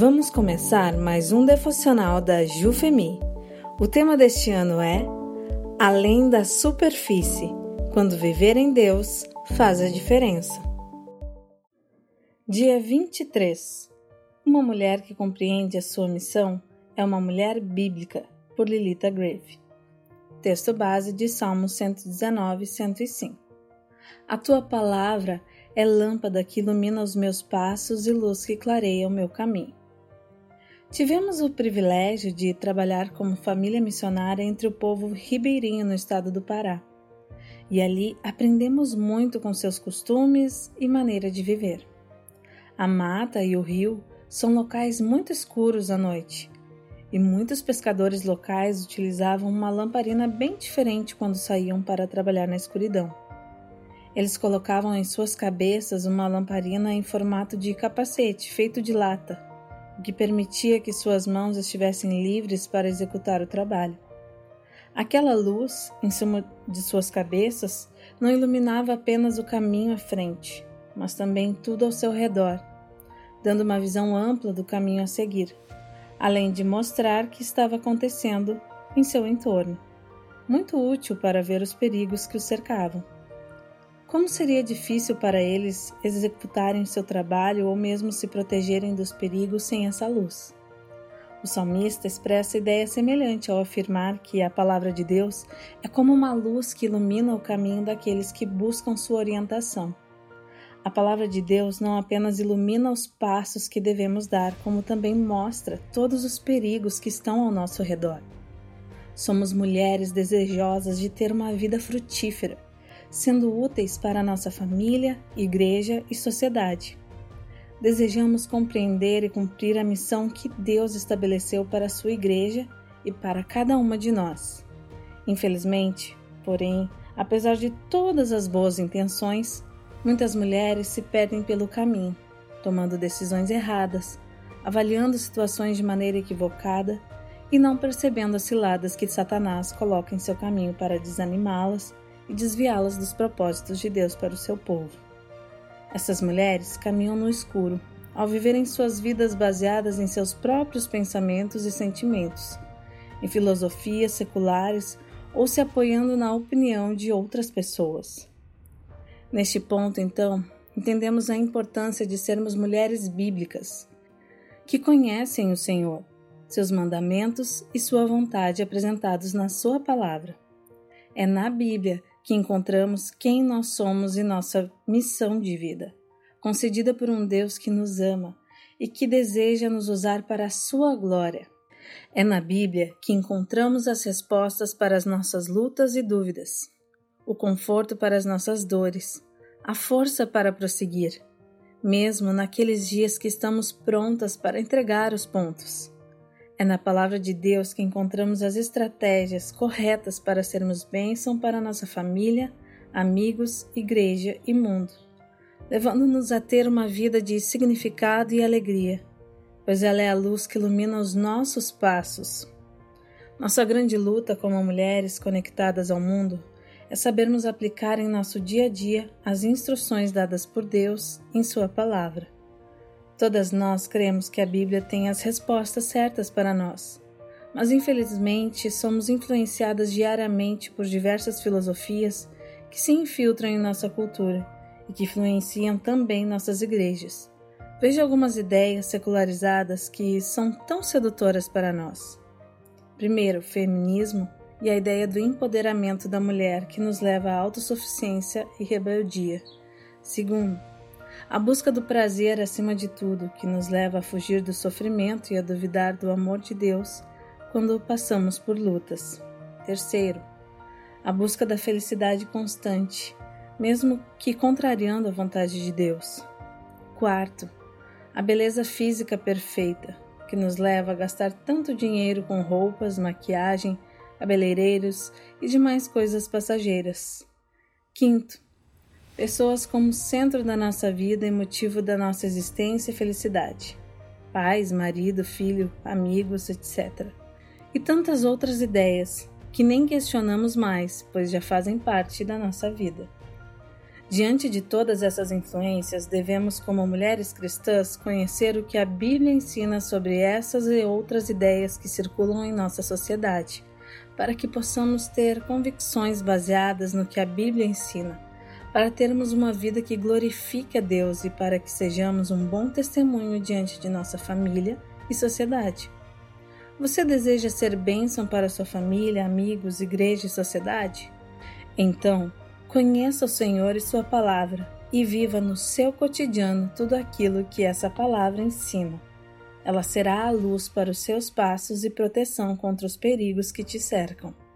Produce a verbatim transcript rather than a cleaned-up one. Vamos começar mais um devocional da Jufemi. O tema deste ano é Além da Superfície, quando viver em Deus faz a diferença. Dia vinte e três. Uma mulher que compreende a sua missão é uma mulher bíblica, por Lilith Grave. Texto base de Salmos cento e dezenove, cento e cinco. A tua palavra é lâmpada que ilumina os meus passos e luz que clareia o meu caminho. Tivemos o privilégio de trabalhar como família missionária entre o povo ribeirinho no estado do Pará. E ali aprendemos muito com seus costumes e maneira de viver. A mata e o rio são locais muito escuros à noite, e muitos pescadores locais utilizavam uma lamparina bem diferente quando saíam para trabalhar na escuridão. Eles colocavam em suas cabeças uma lamparina em formato de capacete feito de lata, o que permitia que suas mãos estivessem livres para executar o trabalho. Aquela luz, em cima de suas cabeças, não iluminava apenas o caminho à frente, mas também tudo ao seu redor, dando uma visão ampla do caminho a seguir, além de mostrar o que estava acontecendo em seu entorno, muito útil para ver os perigos que o cercavam. Como seria difícil para eles executarem seu trabalho ou mesmo se protegerem dos perigos sem essa luz? O salmista expressa ideia semelhante ao afirmar que a palavra de Deus é como uma luz que ilumina o caminho daqueles que buscam sua orientação. A palavra de Deus não apenas ilumina os passos que devemos dar, como também mostra todos os perigos que estão ao nosso redor. Somos mulheres desejosas de ter uma vida frutífera, sendo úteis para nossa família, igreja e sociedade. Desejamos compreender e cumprir a missão que Deus estabeleceu para a sua igreja e para cada uma de nós. Infelizmente, porém, apesar de todas as boas intenções, muitas mulheres se perdem pelo caminho, tomando decisões erradas, avaliando situações de maneira equivocada e não percebendo as ciladas que Satanás coloca em seu caminho para desanimá-las e desviá-las dos propósitos de Deus para o seu povo. Essas mulheres caminham no escuro, ao viverem suas vidas baseadas em seus próprios pensamentos e sentimentos, em filosofias seculares ou se apoiando na opinião de outras pessoas. Neste ponto, então, entendemos a importância de sermos mulheres bíblicas, que conhecem o Senhor, seus mandamentos e sua vontade apresentados na sua palavra. É na Bíblia que encontramos quem nós somos e nossa missão de vida, concedida por um Deus que nos ama e que deseja nos usar para a sua glória. É na Bíblia que encontramos as respostas para as nossas lutas e dúvidas, o conforto para as nossas dores, a força para prosseguir, mesmo naqueles dias que estamos prontas para entregar os pontos. É na palavra de Deus que encontramos as estratégias corretas para sermos bênção para nossa família, amigos, igreja e mundo, levando-nos a ter uma vida de significado e alegria, pois ela é a luz que ilumina os nossos passos. Nossa grande luta como mulheres conectadas ao mundo é sabermos aplicar em nosso dia a dia as instruções dadas por Deus em sua palavra. Todas nós cremos que a Bíblia tem as respostas certas para nós, mas infelizmente somos influenciadas diariamente por diversas filosofias que se infiltram em nossa cultura e que influenciam também nossas igrejas. Veja algumas ideias secularizadas que são tão sedutoras para nós. Primeiro, feminismo e a ideia do empoderamento da mulher que nos leva à autossuficiência e rebeldia. Segundo, a busca do prazer acima de tudo, que nos leva a fugir do sofrimento e a duvidar do amor de Deus quando passamos por lutas. Terceiro, a busca da felicidade constante, mesmo que contrariando a vontade de Deus. Quarto, a beleza física perfeita, que nos leva a gastar tanto dinheiro com roupas, maquiagem, cabeleireiros e demais coisas passageiras. Quinto, pessoas como centro da nossa vida e motivo da nossa existência e felicidade. Pais, marido, filho, amigos, etcétera. E tantas outras ideias que nem questionamos mais, pois já fazem parte da nossa vida. Diante de todas essas influências, devemos, como mulheres cristãs, conhecer o que a Bíblia ensina sobre essas e outras ideias que circulam em nossa sociedade, para que possamos ter convicções baseadas no que a Bíblia ensina, para termos uma vida que glorifique a Deus e para que sejamos um bom testemunho diante de nossa família e sociedade. Você deseja ser bênção para sua família, amigos, igreja e sociedade? Então, conheça o Senhor e sua palavra e viva no seu cotidiano tudo aquilo que essa palavra ensina. Ela será a luz para os seus passos e proteção contra os perigos que te cercam.